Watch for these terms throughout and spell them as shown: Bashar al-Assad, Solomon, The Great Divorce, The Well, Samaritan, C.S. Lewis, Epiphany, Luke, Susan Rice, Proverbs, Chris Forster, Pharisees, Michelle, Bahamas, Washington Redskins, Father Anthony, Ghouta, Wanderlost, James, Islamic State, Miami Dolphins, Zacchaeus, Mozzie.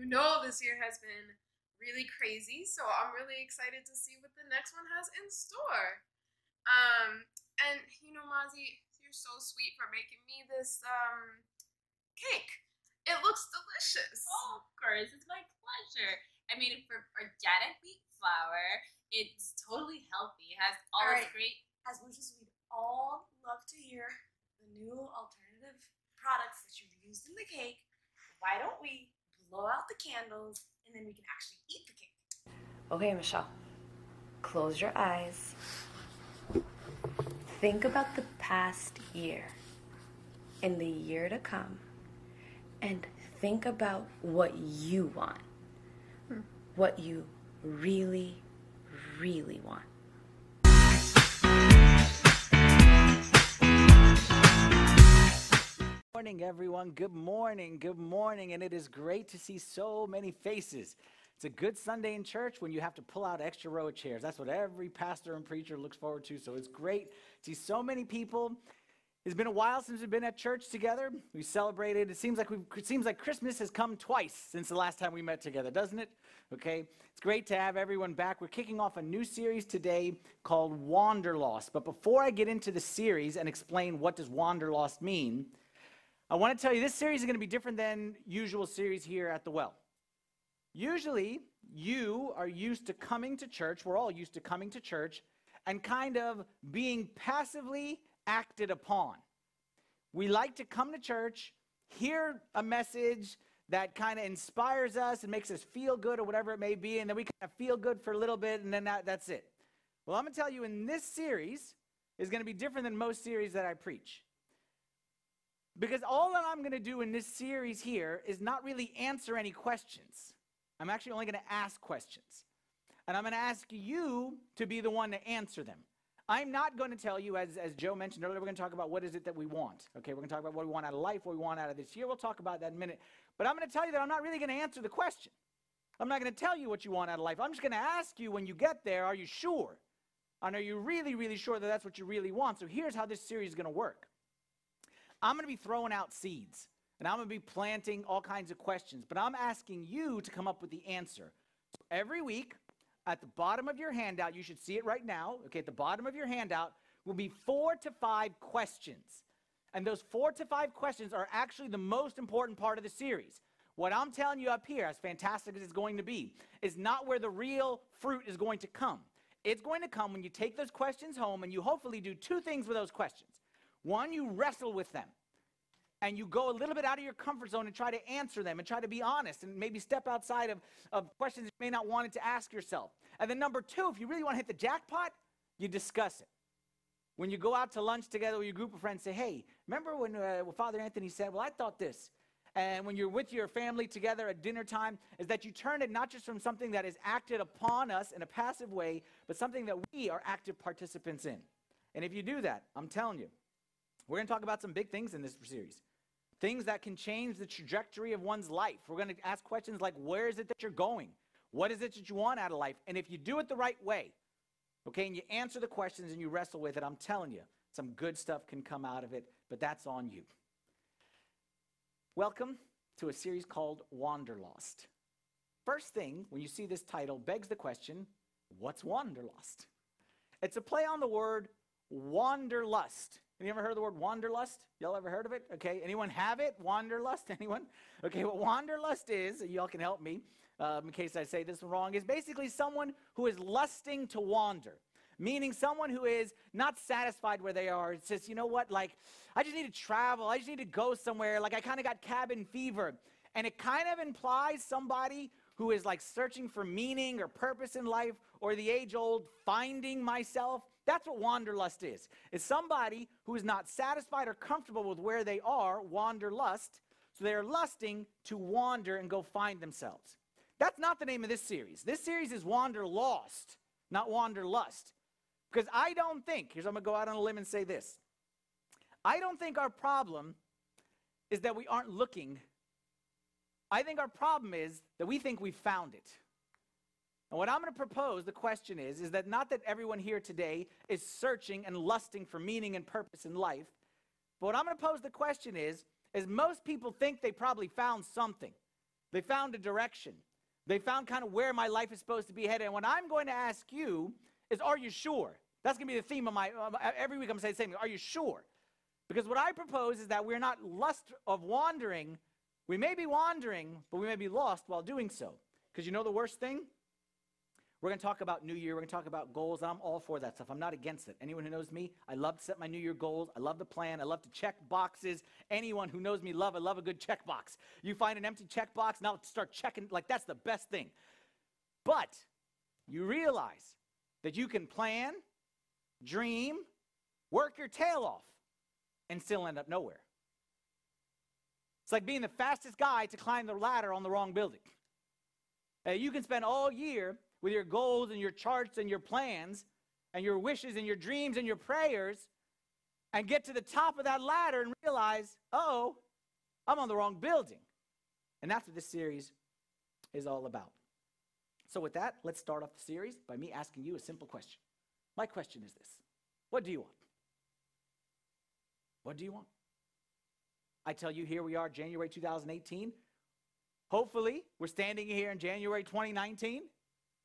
you know this year has been really crazy, so I'm really excited to see what the next one has in store. And you know, Mozzie, you're so sweet for making me this cake. It looks delicious. Oh, of course, it's my pleasure. I made it from organic wheat flour. It's totally healthy. It has all this great, as much as we'd all love to hear the new alternative products that you've used in the cake. Why don't we blow out the candles and then we can actually eat the cake? Okay, Michelle, close your eyes. Think about the past year and the year to come, and think about what you want, what you really, really want. Good morning, everyone. Good morning. Good morning. And it is great to see so many faces. It's a good Sunday in church when you have to pull out extra row of chairs. That's what every pastor and preacher looks forward to. So it's great to see so many people. It's been a while since we've been at church together. We celebrated. It seems like Christmas has come twice since the last time we met together, doesn't it? Okay. It's great to have everyone back. We're kicking off a new series today called Wanderlost. But before I get into the series and explain what does Wanderlost mean, I want to tell you this series is going to be different than usual series here at The Well. Usually, you are used to coming to church, we're all used to coming to church, and kind of being passively acted upon. We like to come to church, hear a message that kind of inspires us and makes us feel good or whatever it may be, and then we kind of feel good for a little bit, and then that's it. Well, I'm going to tell you, in this series, is going to be different than most series that I preach. Because all that I'm going to do in this series here is not really answer any questions. I'm actually only going to ask questions, and I'm going to ask you to be the one to answer them. I'm not going to tell you, as Joe mentioned earlier, we're going to talk about what is it that we want. Okay, we're going to talk about what we want out of life, what we want out of this year. We'll talk about that in a minute. But I'm going to tell you that I'm not really going to answer the question. I'm not going to tell you what you want out of life. I'm just going to ask you when you get there, are you sure? And are you really, really sure that that's what you really want? So here's how this series is going to work. I'm going to be throwing out seeds. And I'm going to be planting all kinds of questions, but I'm asking you to come up with the answer. So every week, at the bottom of your handout, you should see it right now, okay, at the bottom of your handout will be 4 to 5 questions. And those 4 to 5 questions are actually the most important part of the series. What I'm telling you up here, as fantastic as it's going to be, is not where the real fruit is going to come. It's going to come when you take those questions home and you hopefully do 2 things with those questions. One, you wrestle with them. And you go a little bit out of your comfort zone and try to answer them and try to be honest and maybe step outside of questions you may not wanted to ask yourself. And then number 2, if you really want to hit the jackpot, you discuss it. When you go out to lunch together with your group of friends, say, hey, remember when Father Anthony said, well, I thought this. And when you're with your family together at dinner time, is that you turn it not just from something that is acted upon us in a passive way, but something that we are active participants in. And if you do that, I'm telling you, we're going to talk about some big things in this series. Things that can change the trajectory of one's life. We're going to ask questions like, where is it that you're going? What is it that you want out of life? And if you do it the right way, okay, and you answer the questions and you wrestle with it, I'm telling you, some good stuff can come out of it, but that's on you. Welcome to a series called Wanderlost. First thing, when you see this title, begs the question, what's Wanderlost? It's a play on the word wanderlust. Have you ever heard of the word wanderlust? Y'all ever heard of it? Okay, anyone have it? Wanderlust, anyone? Okay, what wanderlust is, y'all can help me in case I say this wrong, is basically someone who is lusting to wander, meaning someone who is not satisfied where they are. It's just, you know what, like, I just need to travel. I just need to go somewhere. Like, I kind of got cabin fever. And it kind of implies somebody who is, like, searching for meaning or purpose in life or the age-old finding myself. That's what wanderlust is. It's somebody who is not satisfied or comfortable with where they are, wanderlust, so they are lusting to wander and go find themselves. That's not the name of this series. This series is Wanderlost, not Wanderlust. Because I don't think, here's I'm going to go out on a limb and say this, I don't think our problem is that we aren't looking. I think our problem is that we think we've found it. And what I'm going to propose, the question is that not that everyone here today is searching and lusting for meaning and purpose in life, but what I'm going to pose the question is most people think they probably found something. They found a direction. They found kind of where my life is supposed to be headed. And what I'm going to ask you is, are you sure? That's going to be the theme of my, every week I'm saying the same thing. Are you sure? Because what I propose is that we're not lust of wandering. We may be wandering, but we may be lost while doing so. Because you know the worst thing? We're going to talk about New Year. We're going to talk about goals. I'm all for that stuff. I'm not against it. Anyone who knows me, I love to set my New Year goals. I love to plan. I love to check boxes. Anyone who knows me, I love a good check box. You find an empty check box, now start checking. Like, that's the best thing. But you realize that you can plan, dream, work your tail off, and still end up nowhere. It's like being the fastest guy to climb the ladder on the wrong building. You can spend all year with your goals and your charts and your plans and your wishes and your dreams and your prayers and get to the top of that ladder and realize, oh, I'm on the wrong building. And that's what this series is all about. So with that, let's start off the series by me asking you a simple question. My question is this: what do you want? What do you want? I tell you, here we are, January 2018. Hopefully, we're standing here in January 2019.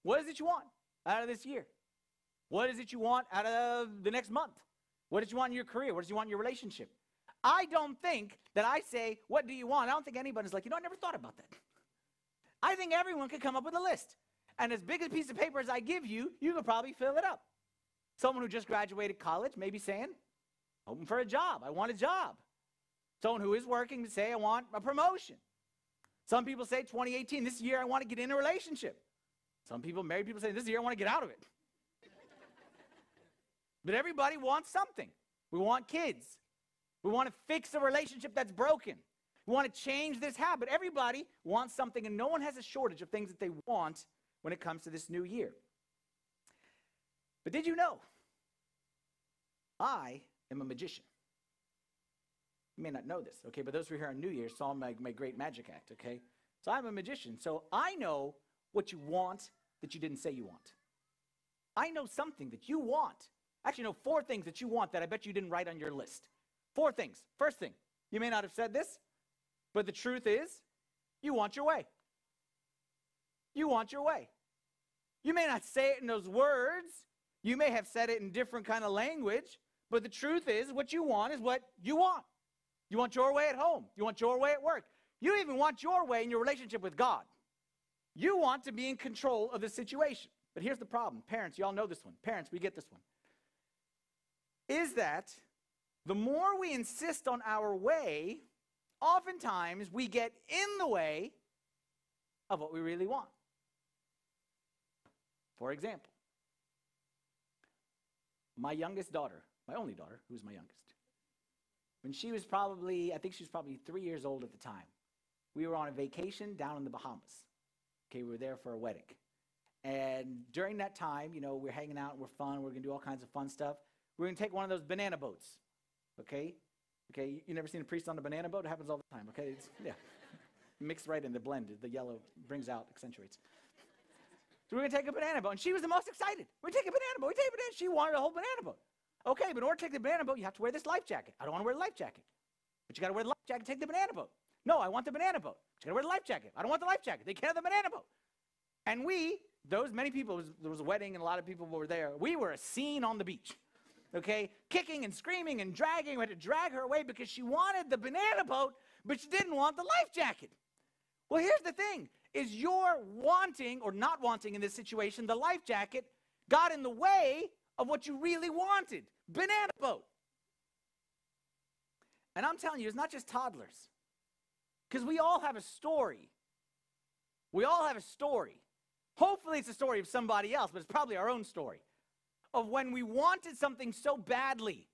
What is it you want out of this year? What is it you want out of the next month? What did you want in your career? What did you want in your relationship? I don't think that I say, what do you want? I don't think anybody's like, you know, I never thought about that. I think everyone could come up with a list. And as big a piece of paper as I give you, you could probably fill it up. Someone who just graduated college may be saying, hoping for a job. I want a job. Someone who is working to say, I want a promotion. Some people say 2018, this year I want to get in a relationship. Some people, married people, say, this year I want to get out of it. But everybody wants something. We want kids. We want to fix a relationship that's broken. We want to change this habit. Everybody wants something, and no one has a shortage of things that they want when it comes to this new year. But did you know? I am a magician. You may not know this, okay, but those who were here on New Year's saw my great magic act, okay? So I'm a magician, so I know what you want that you didn't say you want. I know something that you want. Actually, I know four things that you want that I bet you didn't write on your list. Four things. First thing, you may not have said this, but the truth is, you want your way. You want your way. You may not say it in those words. You may have said it in different kind of language, but the truth is, what you want is what you want. You want your way at home. You want your way at work. You even want your way in your relationship with God. You want to be in control of the situation. But here's the problem. Parents, you all know this one. Parents, we get this one. Is that the more we insist on our way, oftentimes we get in the way of what we really want. For example, my youngest daughter, my only daughter, who's my youngest, when she was probably, I think she was probably 3 years old at the time, we were on a vacation down in the Bahamas. Okay, we were there for a wedding. And during that time, you know, we're hanging out, we're fun, we're going to do all kinds of fun stuff. We're going to take one of those banana boats, okay? Okay, you never seen a priest on a banana boat? It happens all the time, okay? It's, yeah, mixed right in the blend. The yellow brings out, accentuates. So we're going to take a banana boat, and she was the most excited. We take a banana boat, we take a banana. She wanted a whole banana boat. Okay, but in order to take the banana boat, you have to wear this life jacket. I don't want to wear the life jacket. But you got to wear the life jacket to take the banana boat. No, I want the banana boat. But you got to wear the life jacket. I don't want the life jacket. They can't have the banana boat. And we, those many people, there was a wedding and a lot of people were there. We were a scene on the beach, okay? Kicking and screaming and dragging. We had to drag her away because she wanted the banana boat, but she didn't want the life jacket. Well, here's the thing, is your wanting or not wanting in this situation, the life jacket got in the way of what you really wanted, banana boat. And I'm telling you, it's not just toddlers, because we all have a story. We all have a story. Hopefully it's a story of somebody else, but it's probably our own story, of when we wanted something so badly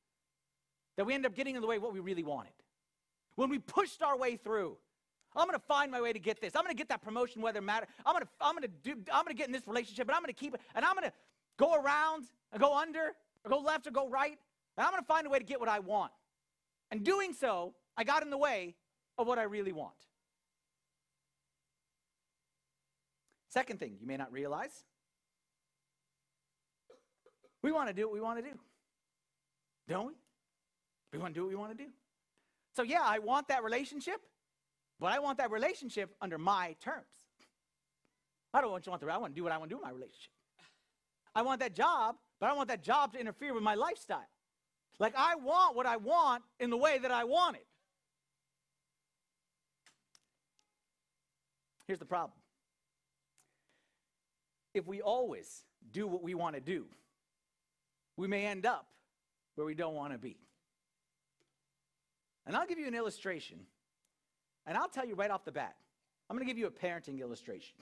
that we end up getting in the way of what we really wanted. When we pushed our way through, I'm going to find my way to get this. I'm going to get that promotion, whether it matters. I'm going to get in this relationship, and I'm going to keep it, and I'm going to go around and go under, or go left, or go right, and I'm going to find a way to get what I want. And doing so, I got in the way of what I really want. Second thing you may not realize, we want to do what we want to do, don't we? We want to do what we want to do. So yeah, I want that relationship, But I want that relationship under my terms. I don't want I want to do what I want to do in my relationship. I want that job, but I don't want that job to interfere with my lifestyle. Like, I want what I want in the way that I want it. Here's the problem. If we always do what we want to do, we may end up where we don't want to be. And I'll give you an illustration, and I'll tell you right off the bat. I'm going to give you a parenting illustration,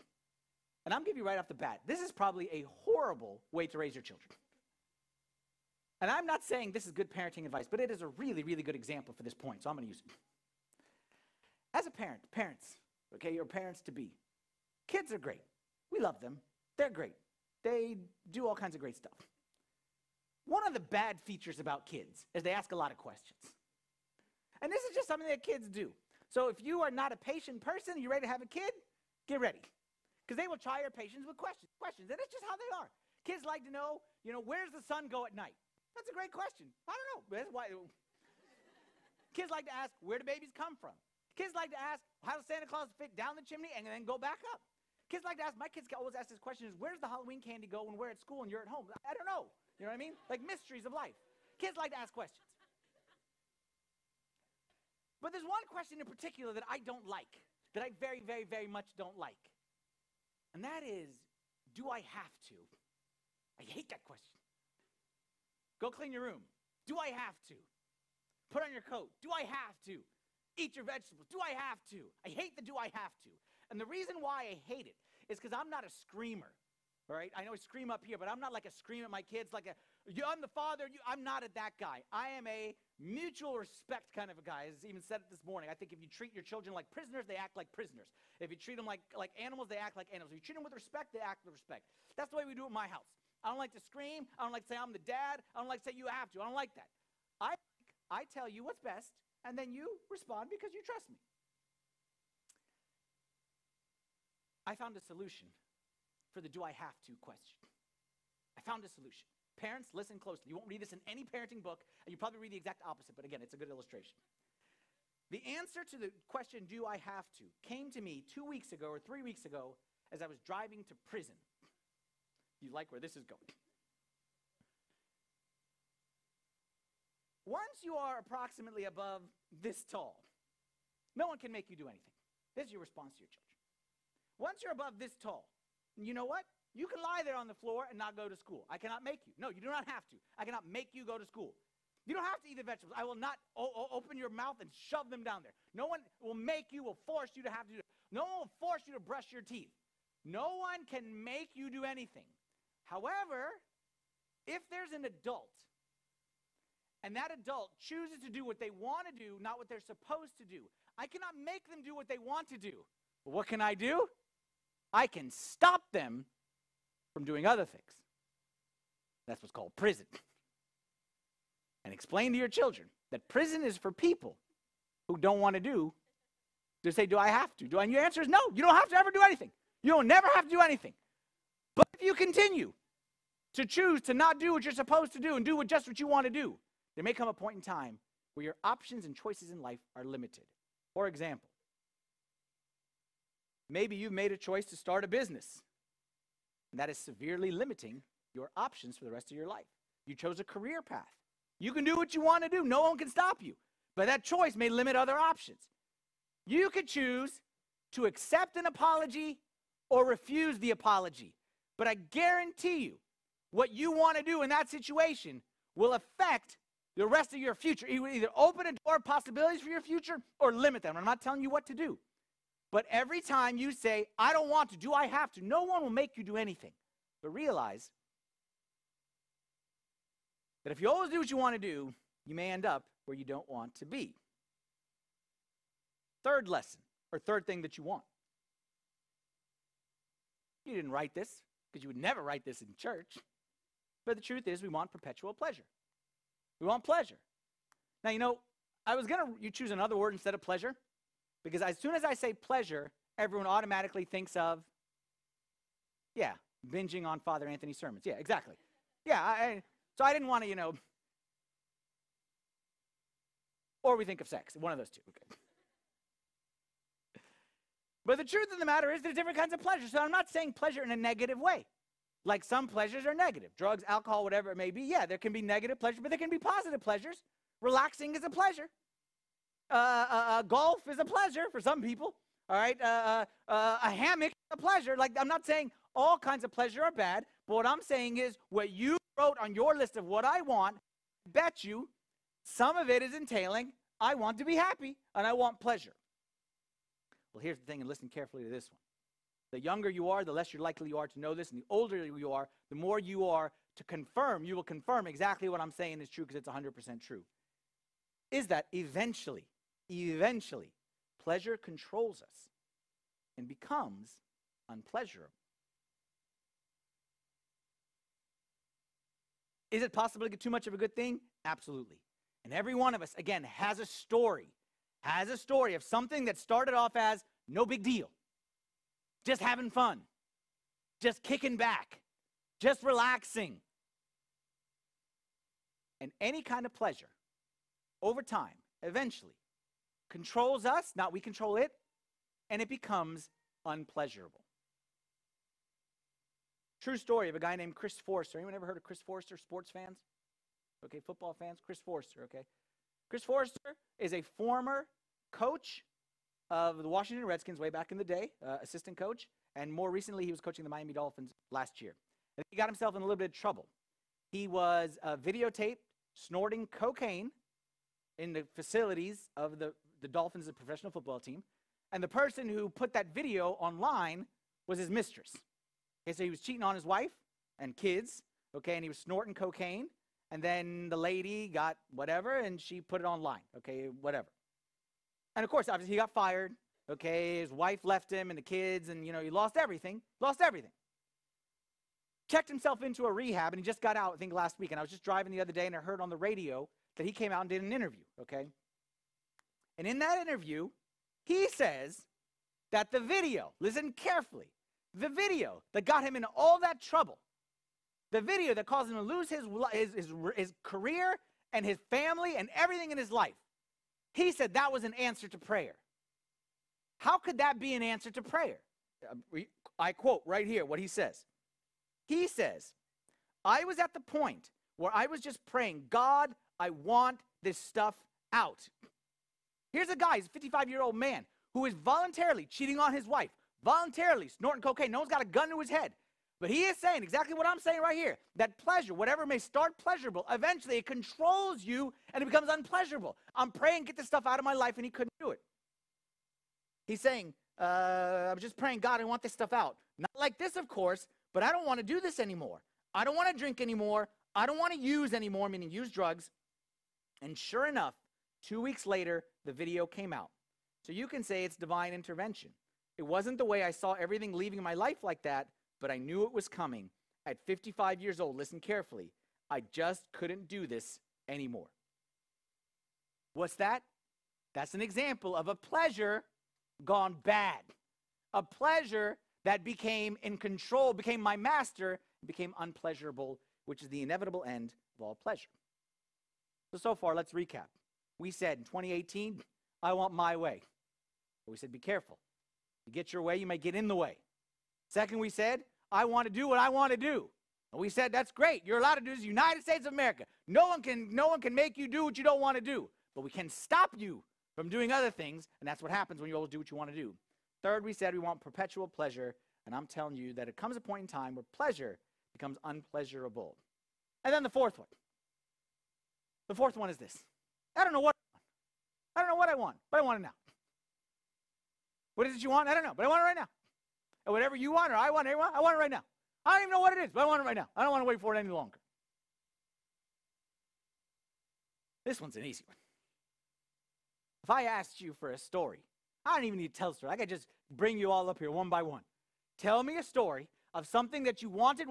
and I'll give you right off the bat. This is probably a horrible way to raise your children. And I'm not saying this is good parenting advice, but it is a really, really good example for this point, so I'm going to use it. As a parent, your parents-to-be, kids are great. We love them. They're great. They do all kinds of great stuff. One of the bad features about kids is they ask a lot of questions. And this is just something that kids do. So if you are not a patient person, you're ready to have a kid, get ready. Because they will try your patience with questions. And it's just how they are. Kids like to know, where's the sun go at night? That's a great question. I don't know. That's why. Kids like to ask, where do babies come from? Kids like to ask, how does Santa Claus fit down the chimney and then go back up? Kids like to ask, my kids always ask this question, is where's the Halloween candy go when we're at school and you're at home? I don't know. You know what I mean? Like mysteries of life. Kids like to ask questions. But there's one question in particular that I don't like, that I very, very, very much don't like. And that is, do I have to? I hate that question. Go clean your room. Do I have to? Put on your coat. Do I have to? Eat your vegetables. Do I have to? I hate the do I have to. And the reason why I hate it is because I'm not a screamer, all right? I know I scream up here, but I'm not like a scream at my kids, I'm the father, I'm not a that guy. I am a mutual respect kind of a guy. As even said it this morning, I think if you treat your children like prisoners, they act like prisoners. If you treat them like animals, they act like animals. If you treat them with respect, they act with respect. That's the way we do it in my house. I don't like to scream. I don't like to say I'm the dad. I don't like to say you have to. I don't like that. I tell you what's best, and then you respond because you trust me. I found a solution for the do I have to question. I found a solution. Parents, listen closely. You won't read this in any parenting book, and you probably read the exact opposite, but again, it's a good illustration. The answer to the question, do I have to, came to me 2 weeks ago or 3 weeks ago as I was driving to prison. You like where this is going. Once you are approximately above this tall, no one can make you do anything. This is your response to your children. Once you're above this tall, you know what? You can lie there on the floor and not go to school. I cannot make you. No, you do not have to. I cannot make you go to school. You don't have to eat the vegetables. I will not open your mouth and shove them down there. No one will make you, will force you to have to do it. No one will force you to brush your teeth. No one can make you do anything. However, if there's an adult, and that adult chooses to do what they want to do, not what they're supposed to do, I cannot make them do what they want to do. But what can I do? I can stop them from doing other things. That's what's called prison. And explain to your children that prison is for people who don't want to do. They say, do I have to? And your answer is no, you don't have to ever do anything. You don't never have to do anything. But if you continue to choose to not do what you're supposed to do and do just what you want to do, there may come a point in time where your options and choices in life are limited. For example, maybe you've made a choice to start a business, and that is severely limiting your options for the rest of your life. You chose a career path. You can do what you want to do. No one can stop you. But that choice may limit other options. You could choose to accept an apology or refuse the apology. But I guarantee you, what you want to do in that situation will affect the rest of your future. It will either open a door of possibilities for your future or limit them. I'm not telling you what to do. But every time you say, I don't want to, do I have to? No one will make you do anything. But realize that if you always do what you want to do, you may end up where you don't want to be. Third lesson, or third thing that you want. You didn't write this, because you would never write this in church. But the truth is, we want perpetual pleasure. We want pleasure. Now, I was going to choose another word instead of pleasure, because as soon as I say pleasure, everyone automatically thinks of, binging on Father Anthony's sermons. Yeah, exactly. Yeah, so I didn't want to, or we think of sex, one of those two. Okay. But the truth of the matter is there's different kinds of pleasure. So I'm not saying pleasure in a negative way. Like some pleasures are negative. Drugs, alcohol, whatever it may be. Yeah, there can be negative pleasure, but there can be positive pleasures. Relaxing is a pleasure. Golf is a pleasure for some people. All right, a hammock is a pleasure. Like, I'm not saying all kinds of pleasure are bad, but what I'm saying is what you wrote on your list of what I want, I bet you some of it is entailing I want to be happy and I want pleasure. Well, here's the thing, and listen carefully to this one. The younger you are, the less you're likely you are to know this, and the older you are, the more you are to confirm. You will confirm exactly what I'm saying is true because it's 100% true. Is that eventually, pleasure controls us and becomes unpleasurable. Is it possible to get too much of a good thing? Absolutely. And every one of us, again, has a story of something that started off as no big deal. Just having fun, just kicking back, just relaxing. And any kind of pleasure, over time, eventually, controls us, not we control it, and it becomes unpleasurable. True story of a guy named Chris Forster. Anyone ever heard of Chris Forster, sports fans? Okay, football fans, Chris Forster, okay. Chris Forster is a former coach of the Washington Redskins way back in the day, assistant coach, and more recently he was coaching the Miami Dolphins last year. And he got himself in a little bit of trouble. He was videotaped snorting cocaine in the facilities of the Dolphins, the professional football team, and the person who put that video online was his mistress. Okay, so he was cheating on his wife and kids, okay, and he was snorting cocaine, and then the lady got whatever, and she put it online, okay, whatever. And, of course, obviously, he got fired, okay? His wife left him and the kids, and, you know, he lost everything. Checked himself into a rehab, and he just got out, I think, last week. And I was just driving the other day, and I heard on the radio that he came out and did an interview, okay? And in that interview, he says that the video, listen carefully, the video that got him into all that trouble, the video that caused him to lose his career and his family and everything in his life, he said that was an answer to prayer. How could that be an answer to prayer? I quote right here what he says. He says, I was at the point where I was just praying, God, I want this stuff out. Here's a guy, he's a 55-year-old man who is voluntarily cheating on his wife, voluntarily snorting cocaine. No one's got a gun to his head. But he is saying exactly what I'm saying right here, that pleasure, whatever may start pleasurable, eventually it controls you and it becomes unpleasurable. I'm praying, get this stuff out of my life, and he couldn't do it. He's saying, I was just praying, God, I want this stuff out. Not like this, of course, but I don't want to do this anymore. I don't want to drink anymore. I don't want to use anymore, meaning use drugs. And sure enough, 2 weeks later, the video came out. So you can say it's divine intervention. It wasn't the way I saw everything leaving my life like that, but I knew it was coming. At 55 years old, listen carefully, I just couldn't do this anymore. What's that? That's an example of a pleasure gone bad. A pleasure that became in control, became my master, became unpleasurable, which is the inevitable end of all pleasure. So far, let's recap. We said in 2018, I want my way. But we said, be careful. You get your way, you may get in the way. Second, we said, I want to do what I want to do. And we said, that's great. You're allowed to do this. United States of America. No one can make you do what you don't want to do. But we can stop you from doing other things, and that's what happens when you always do what you want to do. Third, we said we want perpetual pleasure, and I'm telling you that it comes a point in time where pleasure becomes unpleasurable. And then the fourth one. The fourth one is this. I don't know what I want, but I want it now. What is it you want? I don't know, but I want it right now. Or whatever you want, or I want, everyone, I want it right now. I don't even know what it is, but I want it right now. I don't want to wait for it any longer. This one's an easy one. If I asked you for a story, I don't even need to tell a story. I could just bring you all up here one by one. Tell me a story of something that you wanted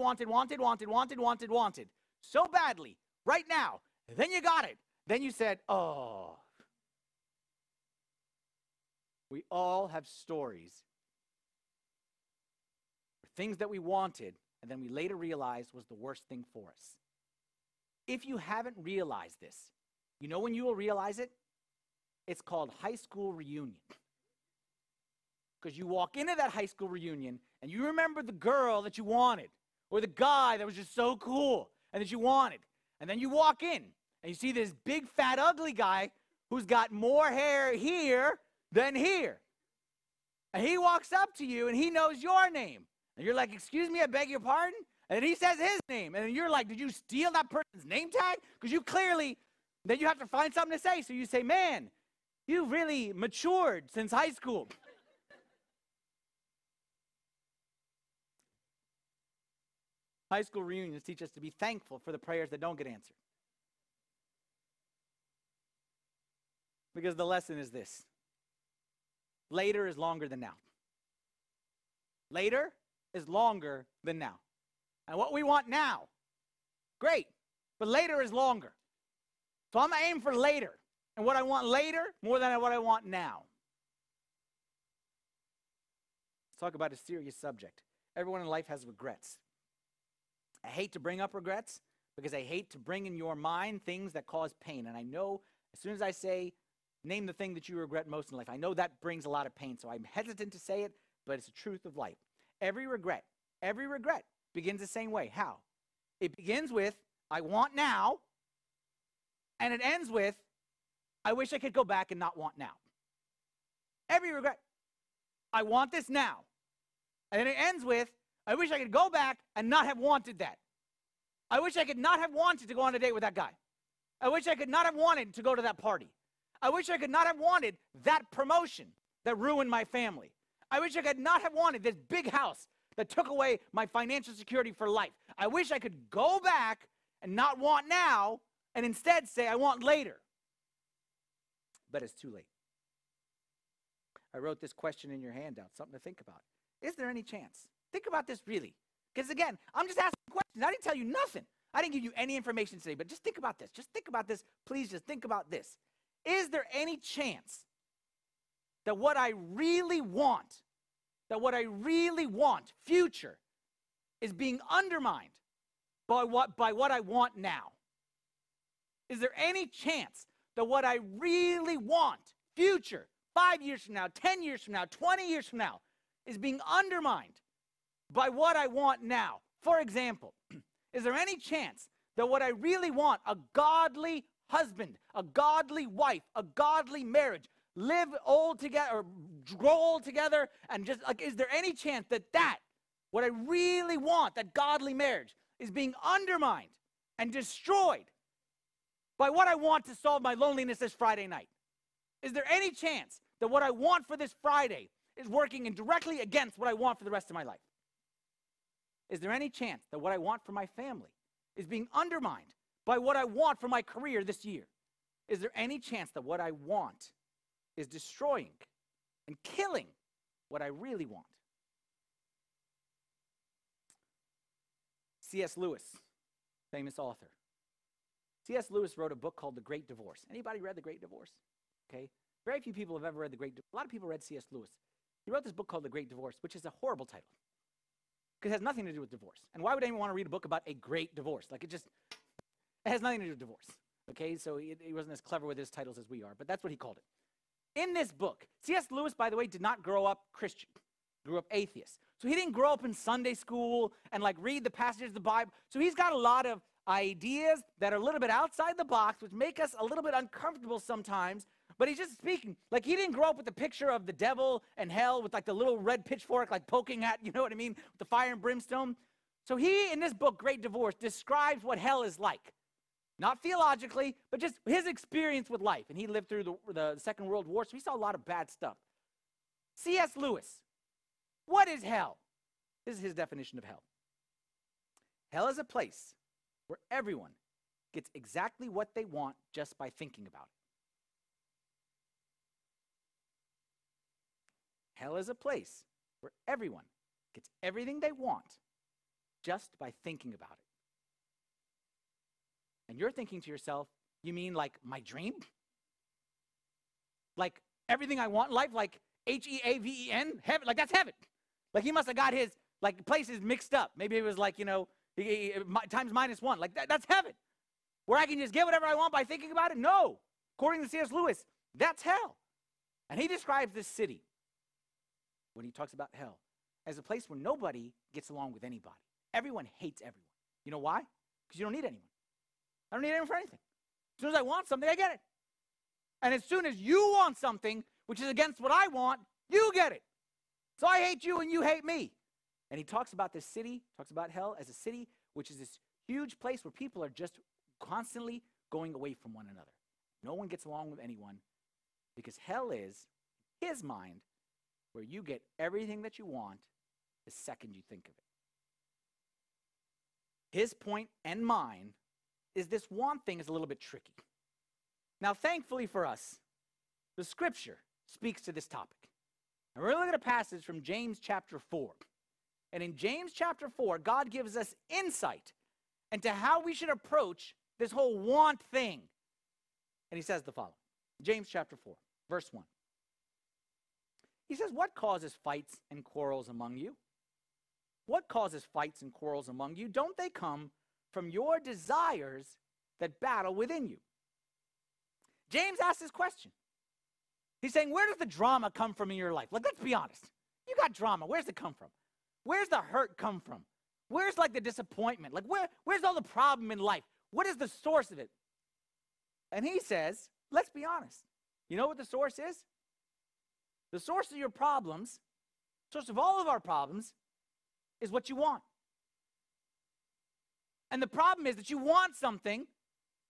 so badly right now. Then you got it. Then you said, oh. We all have stories. Things that we wanted, and then we later realized was the worst thing for us. If you haven't realized this, you know when you will realize it? It's called high school reunion. Because you walk into that high school reunion and you remember the girl that you wanted or the guy that was just so cool and that you wanted. And then you walk in and you see this big, fat, ugly guy who's got more hair here than here. And he walks up to you and he knows your name. And you're like, excuse me, I beg your pardon? And then he says his name. And then you're like, did you steal that person's name tag? Because you clearly, then you have to find something to say. So you say, man, you really matured since high school. High school reunions teach us to be thankful for the prayers that don't get answered. Because the lesson is this. Later is longer than now. Later is longer than now. And what we want now, great, but later is longer. So I'm going to aim for later. And what I want later more than what I want now. Let's talk about a serious subject. Everyone in life has regrets. I hate to bring up regrets because I hate to bring in your mind things that cause pain. And I know as soon as I say, name the thing that you regret most in life, I know that brings a lot of pain. So I'm hesitant to say it, but it's the truth of life. Every regret begins the same way. How? It begins with, I want now, and it ends with, I wish I could go back and not want now. Every regret, I want this now. And then it ends with, I wish I could go back and not have wanted that. I wish I could not have wanted to go on a date with that guy. I wish I could not have wanted to go to that party. I wish I could not have wanted that promotion that ruined my family. I wish I could not have wanted this big house that took away my financial security for life. I wish I could go back and not want now and instead say I want later. But it's too late. I wrote this question in your handout, something to think about. Is there any chance? Think about this really. Because again, I'm just asking questions. I didn't tell you nothing. I didn't give you any information today, but just think about this. Just think about this. Please just think about this. Is there any chance that what I really want, future, is being undermined by what I want now? Is there any chance that what I really want, future, 5 years from now, 10 years from now, 20 years from now, is being undermined by what I want now? For example, is there any chance that what I really want, a godly husband, a godly wife, a godly marriage, live old together or grow old together, and just like, is there any chance that what I really want, that godly marriage, is being undermined and destroyed by what I want to solve my loneliness this Friday night? Is there any chance that what I want for this Friday is working indirectly against what I want for the rest of my life? Is there any chance that what I want for my family is being undermined by what I want for my career this year? Is there any chance that what I want is destroying and killing what I really want? C.S. Lewis, famous author. C.S. Lewis wrote a book called The Great Divorce. Anybody read The Great Divorce? Okay. Very few people have ever read The Great Divorce. A lot of people read C.S. Lewis. He wrote this book called The Great Divorce, which is a horrible title. Because it has nothing to do with divorce. And why would anyone want to read a book about a great divorce? Like, it has nothing to do with divorce. Okay, so he wasn't as clever with his titles as we are, but that's what he called it. In this book, C.S. Lewis, by the way, did not grow up Christian. He grew up atheist. So he didn't grow up in Sunday school and, like, read the passages of the Bible. So he's got a lot of ideas that are a little bit outside the box, which make us a little bit uncomfortable sometimes. But he's just speaking, like, he didn't grow up with the picture of the devil and hell with, like, the little red pitchfork, like, poking at, you know what I mean, with the fire and brimstone. So he, in this book, Great Divorce, describes what hell is like. Not theologically, but just his experience with life. And he lived through the Second World War, so he saw a lot of bad stuff. C.S. Lewis, what is hell? This is his definition of hell. Hell is a place where everyone gets exactly what they want just by thinking about it. Hell is a place where everyone gets everything they want just by thinking about it. And you're thinking to yourself, you mean like my dream? Like everything I want in life, like H-E-A-V-E-N, heaven, like that's heaven. Like he must have got his like places mixed up. Maybe it was like, you know, times -1, like that's heaven. Where I can just get whatever I want by thinking about it? No, according to C.S. Lewis, that's hell. And he describes this city when he talks about hell as a place where nobody gets along with anybody. Everyone hates everyone. You know why? Because you don't need anyone. I don't need anyone for anything. As soon as I want something, I get it. And as soon as you want something, which is against what I want, you get it. So I hate you and you hate me. And he talks about this city, talks about hell as a city, which is this huge place where people are just constantly going away from one another. No one gets along with anyone, because hell is, in his mind, where you get everything that you want the second you think of it. His point and mine is this want thing is a little bit tricky. Now, thankfully for us, the scripture speaks to this topic. And we're looking at a passage from James chapter 4. And in James chapter 4, God gives us insight into how we should approach this whole want thing. And he says the following. James chapter 4, verse 1. He says, what causes fights and quarrels among you? What causes fights and quarrels among you? Don't they come from your desires that battle within you? James asks this question. He's saying, where does the drama come from in your life? Like, let's be honest. You got drama. Where's it come from? Where's the hurt come from? Where's like the disappointment? Like where's all the problem in life? What is the source of it? And he says, let's be honest. You know what the source is? The source of your problems, source of all of our problems, is what you want. And the problem is that you want something,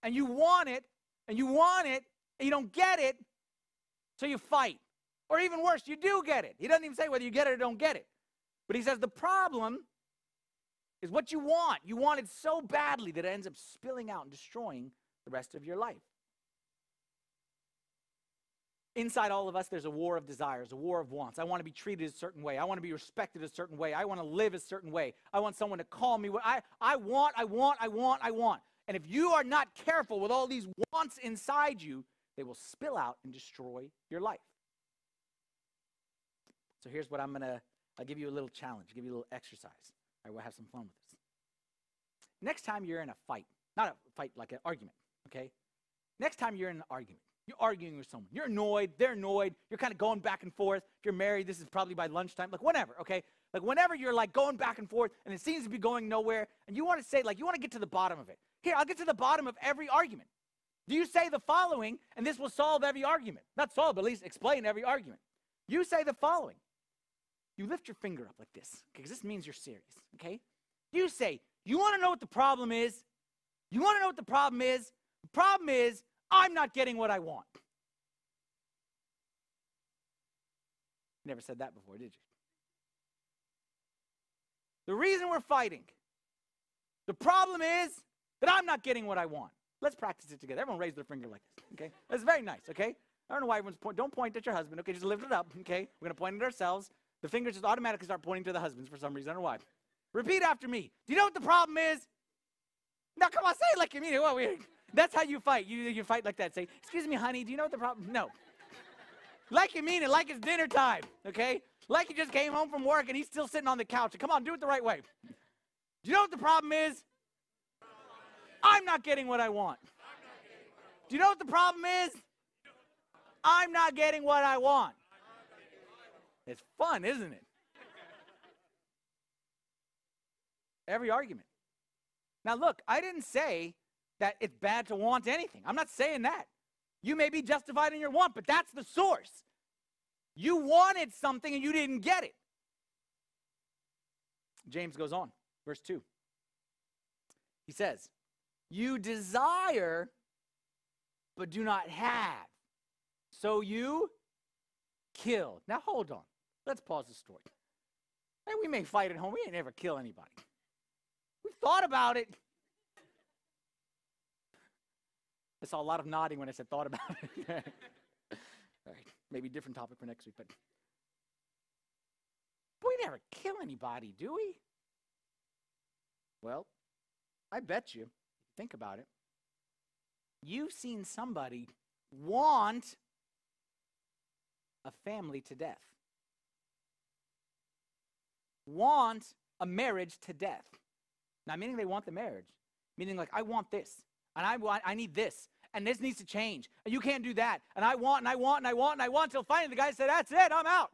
and you want it, and you want it, and you don't get it, so you fight. Or even worse, you do get it. He doesn't even say whether you get it or don't get it. But he says the problem is what you want. You want it so badly that it ends up spilling out and destroying the rest of your life. Inside all of us, there's a war of desires, a war of wants. I want to be treated a certain way. I want to be respected a certain way. I want to live a certain way. I want someone to call me. I want. And if you are not careful with all these wants inside you, they will spill out and destroy your life. So here's what I'll give you a little challenge, give you a little exercise. All right, we'll have some fun with this. Next time you're in a fight, not a fight like an argument, okay? Next time you're in an argument, you're arguing with someone. You're annoyed. They're annoyed. You're kind of going back and forth. If you're married, this is probably by lunchtime. Like, whatever, okay? Like, whenever you're, like, going back and forth, and it seems to be going nowhere, and you want to say, like, you want to get to the bottom of it. Here, I'll get to the bottom of every argument. Do you say the following, and this will solve every argument? Not solve, but at least explain every argument. You say the following. You lift your finger up like this, because this means you're serious, okay? You say, you want to know what the problem is? You want to know what the problem is? The problem is, I'm not getting what I want. You never said that before, did you? The reason we're fighting, the problem is that I'm not getting what I want. Let's practice it together. Everyone raise their finger like this, okay? That's very nice, okay? I don't know why everyone's pointing. Don't point at your husband, okay? Just lift it up, okay? We're going to point at ourselves. The fingers just automatically start pointing to the husbands for some reason. I don't know why. Repeat after me. Do you know what the problem is? Now, come on, say it like you mean it. Well, that's how you fight. You fight like that. Say, excuse me, honey, do you know what the problem? No. Like you mean it, like it's dinner time, okay? Like you just came home from work and he's still sitting on the couch. Come on, do it the right way. Do you know what the problem is? I'm not getting what I want. Do you know what the problem is? I'm not getting what I want. It's fun, isn't it? Every argument. Now, look, I didn't say that it's bad to want anything. I'm not saying that. You may be justified in your want, but that's the source. You wanted something and you didn't get it. James goes on, verse 2. He says, you desire, but do not have. So you kill. Now, hold on. Let's pause the story. Hey, we may fight at home. We ain't never kill anybody. We've thought about it. I saw a lot of nodding when I said thought about it. All right, maybe different topic for next week, but we never kill anybody, do we? Well, I bet you, think about it, you've seen somebody want a family to death, want a marriage to death. Not meaning they want the marriage, meaning like, I want this. And I need this, and this needs to change, and you can't do that, and I want, and I want, and I want, and I want, until finally the guy said, that's it, I'm out.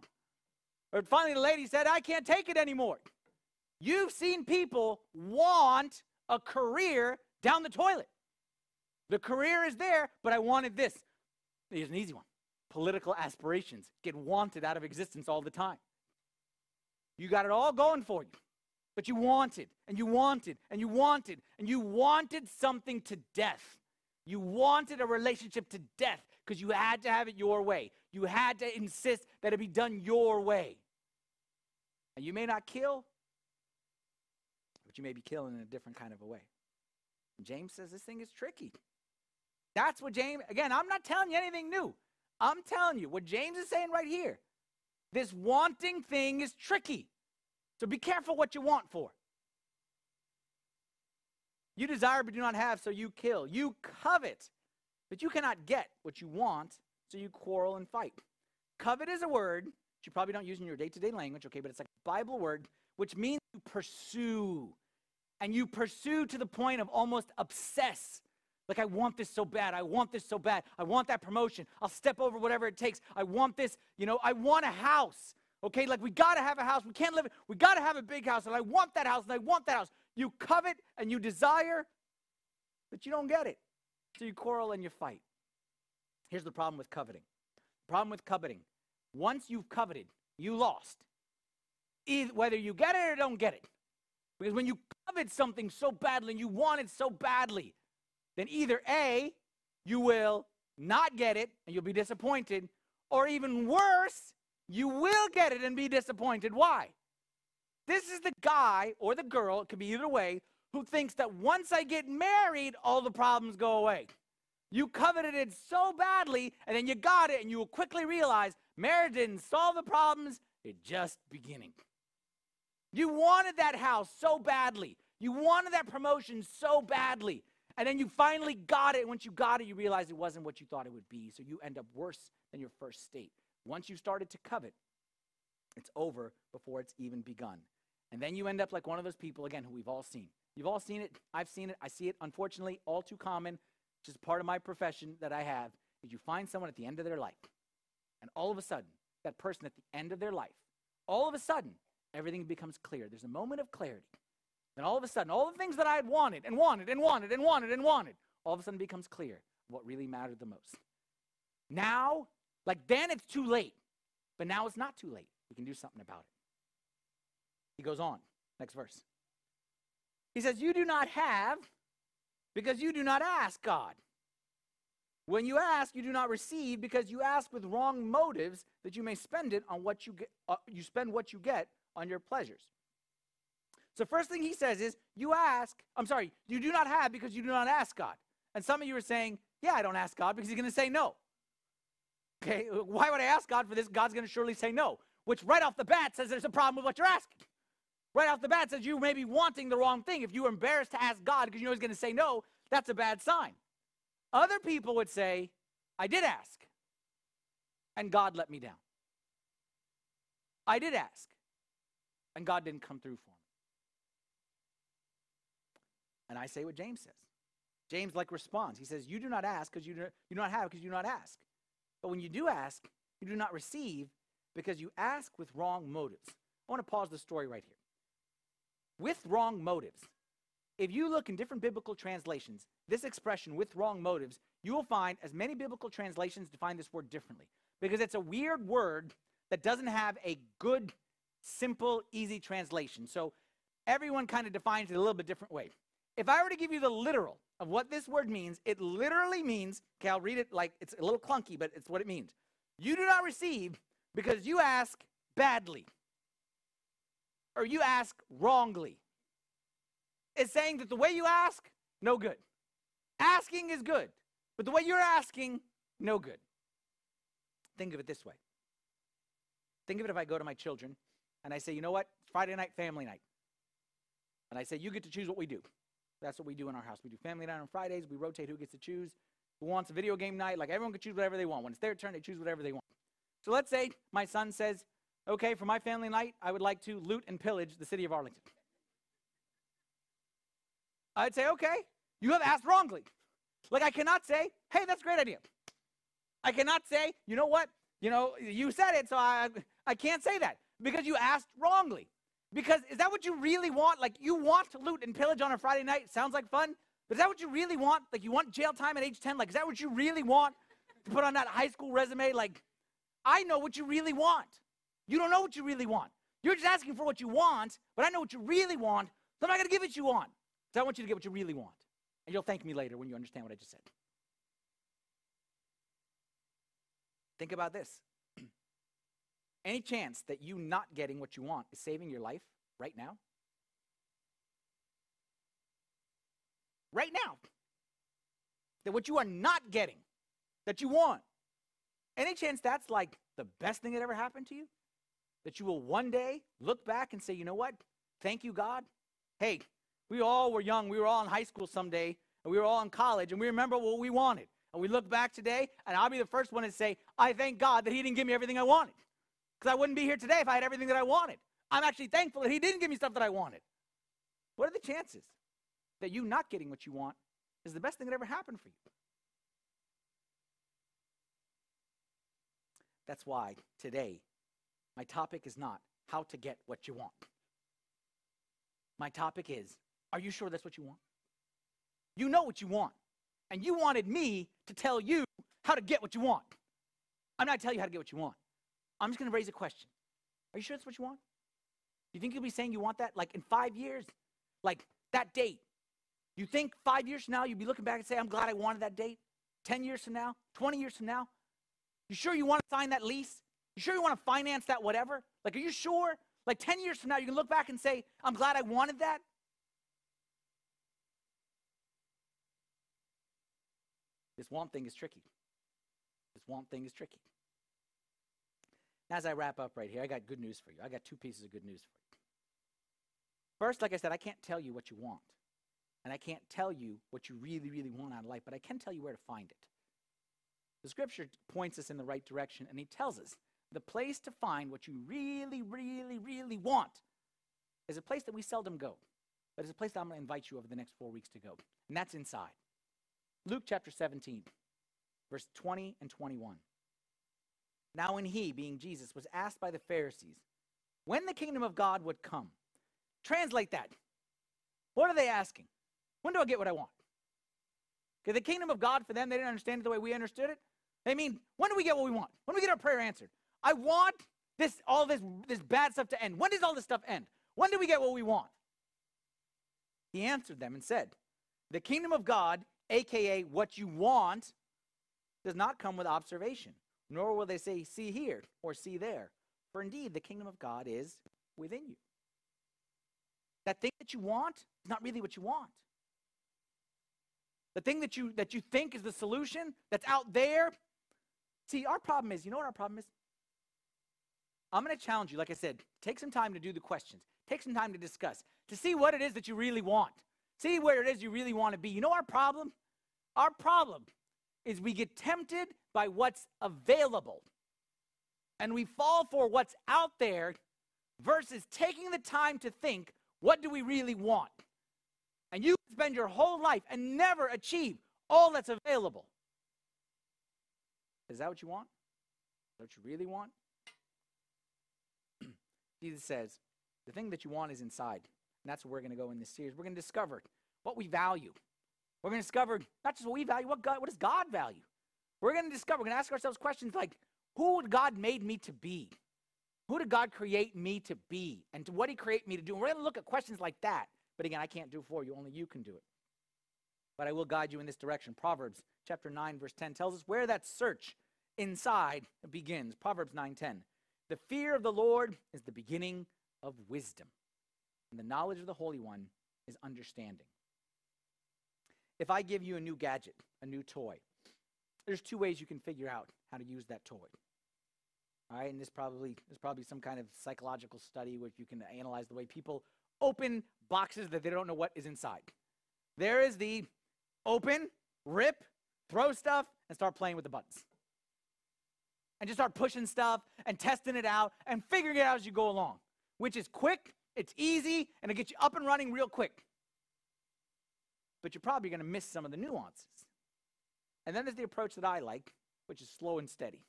But finally the lady said, I can't take it anymore. You've seen people want a career down the toilet. The career is there, but I wanted this. Here's an easy one. Political aspirations get wanted out of existence all the time. You got it all going for you, but you wanted, and you wanted, and you wanted, and you wanted something to death. You wanted a relationship to death because you had to have it your way. You had to insist that it be done your way. And you may not kill, but you may be killing in a different kind of a way. And James says this thing is tricky. That's what James, again, I'm not telling you anything new. I'm telling you what James is saying right here. This wanting thing is tricky. So be careful what you want for. You desire but do not have, so you kill. You covet, but you cannot get what you want, so you quarrel and fight. Covet is a word that you probably don't use in your day-to-day language, okay, but it's like a Bible word, which means you pursue. And you pursue to the point of almost obsess. Like, I want this so bad. I want this so bad. I want that promotion. I'll step over whatever it takes. I want this. You know, I want a house. Okay, like we got to have a house. We can't live it. We got to have a big house. And I want that house. And I want that house. You covet and you desire, but you don't get it. So you quarrel and you fight. Here's the problem with coveting. The problem with coveting. Once you've coveted, you lost. Whether you get it or don't get it. Because when you covet something so badly and you want it so badly, then either A, you will not get it and you'll be disappointed, or even worse, you will get it and be disappointed. Why? This is the guy or the girl, it could be either way, who thinks that once I get married, all the problems go away. You coveted it so badly and then you got it and you will quickly realize marriage didn't solve the problems, it's just beginning. You wanted that house so badly. You wanted that promotion so badly. And then you finally got it. And once you got it, you realize it wasn't what you thought it would be. So you end up worse than your first state. Once you started to covet, it's over before it's even begun. And then you end up like one of those people, again, who we've all seen. You've all seen it. I've seen it. I see it, unfortunately, all too common, which is part of my profession that I have, is you find someone at the end of their life. And all of a sudden, that person at the end of their life, all of a sudden, everything becomes clear. There's a moment of clarity. Then all of a sudden, all the things that I had wanted and wanted and wanted and wanted and wanted, all of a sudden becomes clear what really mattered the most. Now, like then it's too late, but now it's not too late. We can do something about it. He goes on, next verse. He says, you do not have because you do not ask God. When you ask, you do not receive because you ask with wrong motives that you may spend it on what you get, you spend what you get on your pleasures. So first thing he says is, you do not have because you do not ask God. And some of you are saying, yeah, I don't ask God because he's going to say no. Okay, why would I ask God for this? God's going to surely say no, which right off the bat says there's a problem with what you're asking. Right off the bat says you may be wanting the wrong thing. If you are embarrassed to ask God because you know he's going to say no, that's a bad sign. Other people would say, I did ask, and God let me down. I did ask, and God didn't come through for me. And I say what James says. James, like, responds. He says, you do not ask because you do not have because you do not ask. But when you do ask, you do not receive because you ask with wrong motives. I want to pause the story right here. With wrong motives. If you look in different biblical translations, this expression, with wrong motives, you will find as many biblical translations define this word differently. Because it's a weird word that doesn't have a good, simple, easy translation. So everyone kind of defines it a little bit different way. If I were to give you the literal of what this word means, it literally means, okay, I'll read it like it's a little clunky, but it's what it means. You do not receive because you ask badly or you ask wrongly. It's saying that the way you ask, no good. Asking is good, but the way you're asking, no good. Think of it this way. Think of it if I go to my children and I say, you know what, Friday night, family night. And I say, you get to choose what we do. That's what we do in our house. We do family night on Fridays. We rotate who gets to choose. Who wants a video game night? Like, everyone can choose whatever they want. When it's their turn, they choose whatever they want. So let's say my son says, okay, for my family night, I would like to loot and pillage the city of Arlington. I'd say, okay, you have asked wrongly. Like, I cannot say, hey, that's a great idea. I cannot say, you know what? You know, you said it, so I can't say that. because you asked wrongly. Because is that what you really want? Like, you want to loot and pillage on a Friday night? Sounds like fun. But is that what you really want? Like, you want jail time at age 10? Like, is that what you really want to put on that high school resume? Like, I know what you really want. You don't know what you really want. You're just asking for what you want, but I know what you really want, so I'm not going to give it what you want. Because I want you to get what you really want. And you'll thank me later when you understand what I just said. Think about this. Any chance that you not getting what you want is saving your life right now? Right now. That what you are not getting that you want, any chance that's like the best thing that ever happened to you? That you will one day look back and say, you know what? Thank you, God. Hey, we all were young. We were all in high school someday, and we were all in college, and we remember what we wanted. And we look back today, and I'll be the first one to say, I thank God that he didn't give me everything I wanted. Because I wouldn't be here today if I had everything that I wanted. I'm actually thankful that he didn't give me stuff that I wanted. What are the chances that you not getting what you want is the best thing that ever happened for you? That's why today my topic is not how to get what you want. My topic is, are you sure that's what you want? You know what you want, and you wanted me to tell you how to get what you want. I'm not telling you how to get what you want. I'm just going to raise a question. Are you sure that's what you want? You think you'll be saying you want that, like, in 5 years? Like, that date. You think 5 years from now you'll be looking back and say, I'm glad I wanted that date? 10 years from now? 20 years from now? You sure you want to sign that lease? You sure you want to finance that whatever? Like, are you sure? Like, 10 years from now, you can look back and say, I'm glad I wanted that. This want thing is tricky. This want thing is tricky. As I wrap up right here, I got good news for you. I got two pieces of good news for you. First, like I said, I can't tell you what you want. And I can't tell you what you really, really want out of life, but I can tell you where to find it. The scripture points us in the right direction, and he tells us the place to find what you really, really, really want is a place that we seldom go, but it's a place that I'm going to invite you over the next 4 weeks to go, and that's inside. Luke chapter 17, verse 20 and 21. Now when he, being Jesus, was asked by the Pharisees when the kingdom of God would come. Translate that. What are they asking? When do I get what I want? Because the kingdom of God for them, they didn't understand it the way we understood it. They mean, when do we get what we want? When do we get our prayer answered? I want this, all this bad stuff to end. When does all this stuff end? When do we get what we want? He answered them and said, the kingdom of God, a.k.a. what you want, does not come with observation, nor will they say, see here or see there. For indeed, the kingdom of God is within you. That thing that you want is not really what you want. The thing that you think is the solution that's out there. See, our problem is, you know what our problem is? I'm going to challenge you, like I said, take some time to do the questions. Take some time to discuss, to see what it is that you really want. See where it is you really want to be. You know our problem? Our problem is we get tempted by what's available. And we fall for what's out there versus taking the time to think, what do we really want? And you can spend your whole life and never achieve all that's available. Is that what you want? Is that what you really want? Jesus says, the thing that you want is inside. And that's where we're going to go in this series. We're going to discover what we value. We're going to discover not just what we value, what does God value? We're going to discover, we're going to ask ourselves questions like, who would God made me to be? Who did God create me to be? And what did he create me to do? And we're going to look at questions like that. But again, I can't do it for you. Only you can do it. But I will guide you in this direction. Proverbs chapter 9, verse 10 tells us where that search inside begins. Proverbs 9:10. The fear of the Lord is the beginning of wisdom, and the knowledge of the Holy One is understanding. If I give you a new gadget, a new toy, there's two ways you can figure out how to use that toy. All right, and there's probably some kind of psychological study where you can analyze the way people open boxes that they don't know what is inside. There is the open, rip, throw stuff, and start playing with the buttons. And just start pushing stuff and testing it out and figuring it out as you go along, which is quick, it's easy, and it'll get you up and running real quick. But you're probably going to miss some of the nuances. And then there's the approach that I like, which is slow and steady.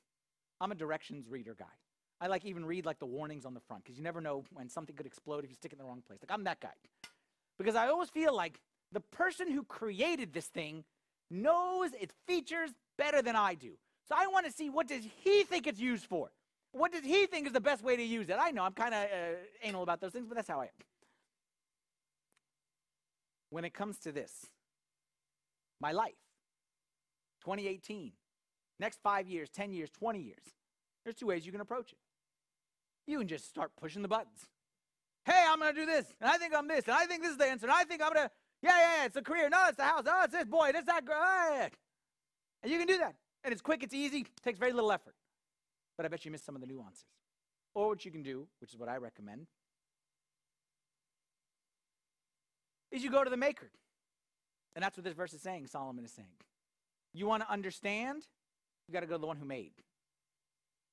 I'm a directions reader guy. I like even read like the warnings on the front, because you never know when something could explode if you stick it in the wrong place. Like, I'm that guy. Because I always feel like the person who created this thing knows its features better than I do. So I want to see, what does he think it's used for? What does he think is the best way to use it? I know I'm kind of anal about those things, but that's how I am. When it comes to this, my life, 2018, next 5 years, 10 years, 20 years, there's two ways you can approach it. You can just start pushing the buttons. Hey, I'm going to do this, and I think I'm this, and I think this is the answer, and I think I'm going to, yeah, it's a career. No, it's the house. Oh, it's this boy. It's that girl. And you can do that. And it's quick. It's easy. It takes very little effort. But I bet you missed some of the nuances. Or what you can do, which is what I recommend, is you go to the maker. And that's what this verse is saying, Solomon is saying. You want to understand? You got to go to the one who made.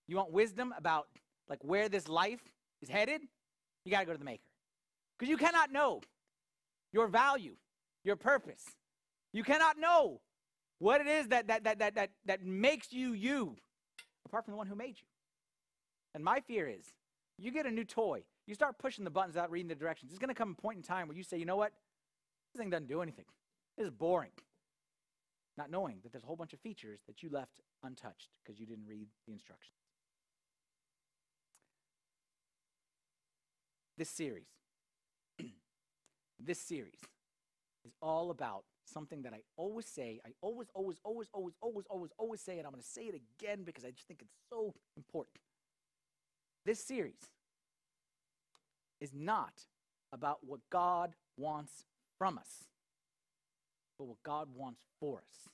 You want wisdom about like where this life is headed? You got to go to the maker. Because you cannot know your value, your purpose. You cannot know what it is that makes you you, apart from the one who made you. And my fear is, you get a new toy, you start pushing the buttons without reading the directions. There's going to come a point in time where you say, you know what? This thing doesn't do anything. This is boring. Not knowing that there's a whole bunch of features that you left untouched because you didn't read the instructions. This series is all about something that I always say. I always say it. I'm going to say it again because I just think it's so important. This series is not about what God wants from us, but what God wants for us.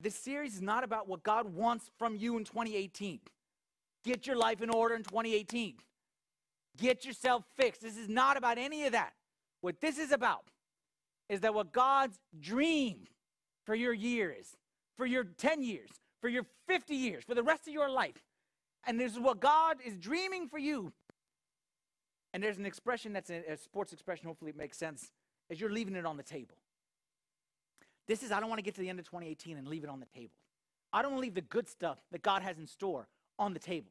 This series is not about what God wants from you in 2018. Get your life in order in 2018. Get yourself fixed. This is not about any of that. What this is about is that what God's dream for your year is, for your 10 years, for your 50 years, for the rest of your life. And this is what God is dreaming for you. And there's an expression that's a sports expression. Hopefully it makes sense. As you're leaving it on the table. This is, I don't want to get to the end of 2018 and leave it on the table. I don't want to leave the good stuff that God has in store on the table.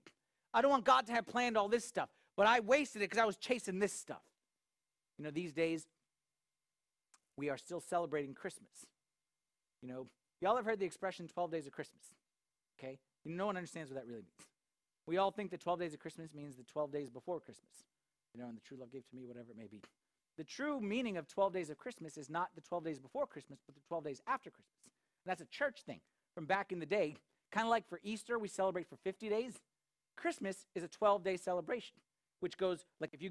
I don't want God to have planned all this stuff, but I wasted it because I was chasing this stuff. You know, these days, we are still celebrating Christmas. You know, y'all have heard the expression 12 days of Christmas, okay? No one understands what that really means. We all think that 12 days of Christmas means the 12 days before Christmas, you know, and the true love gave to me, whatever it may be. The true meaning of 12 days of Christmas is not the 12 days before Christmas, but the 12 days after Christmas. And that's a church thing from back in the day. Kind of like for Easter, we celebrate for 50 days. Christmas is a 12-day celebration, which goes, like okay,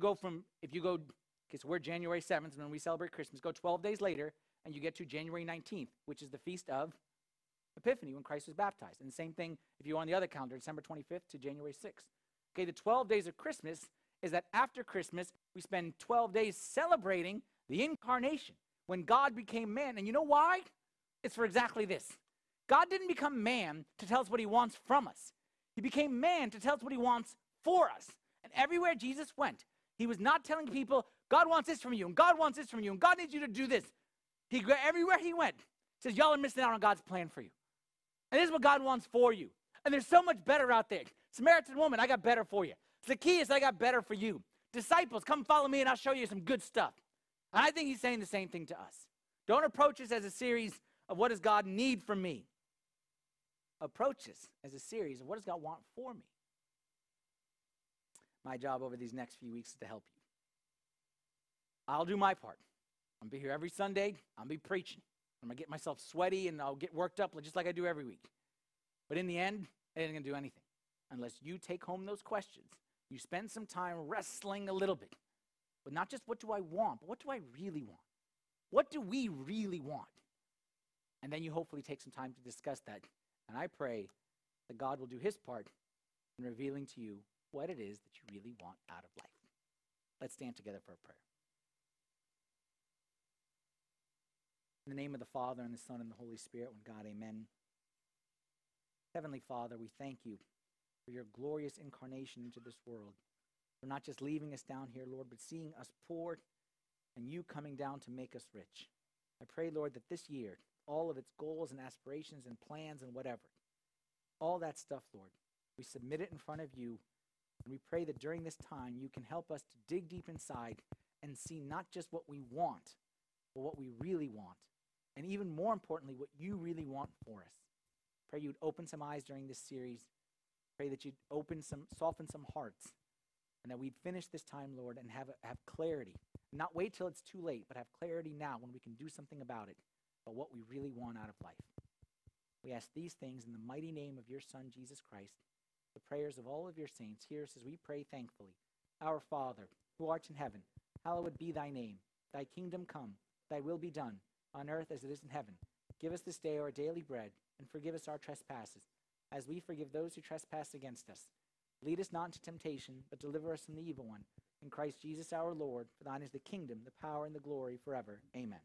so we're January 7th, and when we celebrate Christmas, go 12 days later, and you get to January 19th, which is the feast of Epiphany, when Christ was baptized. And the same thing if you're on the other calendar, December 25th to January 6th. Okay, the 12 days of Christmas is that after Christmas, we spend 12 days celebrating the incarnation, when God became man. And you know why? It's for exactly this. God didn't become man to tell us what he wants from us. He became man to tell us what he wants for us. And everywhere Jesus went, he was not telling people, God wants this from you, and God wants this from you, and God needs you to do this. Everywhere he went, he says, y'all are missing out on God's plan for you. And this is what God wants for you. And there's so much better out there. Samaritan woman, I got better for you. Zacchaeus, I got better for you. Disciples, come follow me and I'll show you some good stuff. And I think he's saying the same thing to us. Don't approach this as a series of what does God need from me. Approach this as a series of what does God want for me. My job over these next few weeks is to help you. I'll do my part. I'm going to be here every Sunday. I'm going to be preaching. I'm going to get myself sweaty and I'll get worked up just like I do every week. But in the end, it ain't going to do anything unless you take home those questions. You spend some time wrestling a little bit, but not just what do I want, but what do I really want? What do we really want? And then you hopefully take some time to discuss that. And I pray that God will do his part in revealing to you what it is that you really want out of life. Let's stand together for a prayer. In the name of the Father, and the Son, and the Holy Spirit, one God, amen. Heavenly Father, we thank you for your glorious incarnation into this world, for not just leaving us down here, Lord, but seeing us poor and you coming down to make us rich. I pray, Lord, that this year, all of its goals and aspirations and plans and whatever, all that stuff, Lord, We submit it in front of you, and we pray that during this time you can help us to dig deep inside and see not just what we want, but what we really want, and even more importantly, what you really want for us. Pray you'd open some eyes during this series. Pray that you'd soften some hearts, and that we'd finish this time, Lord, and have clarity. Not wait till it's too late, but have clarity now when we can do something about it, but what we really want out of life. We ask these things in the mighty name of your Son, Jesus Christ. The prayers of all of your saints, hear us as we pray thankfully. Our Father, who art in heaven, hallowed be thy name. Thy kingdom come, thy will be done, on earth as it is in heaven. Give us this day our daily bread, and forgive us our trespasses, as we forgive those who trespass against us. Lead us not into temptation, but deliver us from the evil one. In Christ Jesus our Lord, for thine is the kingdom, the power, and the glory forever. Amen.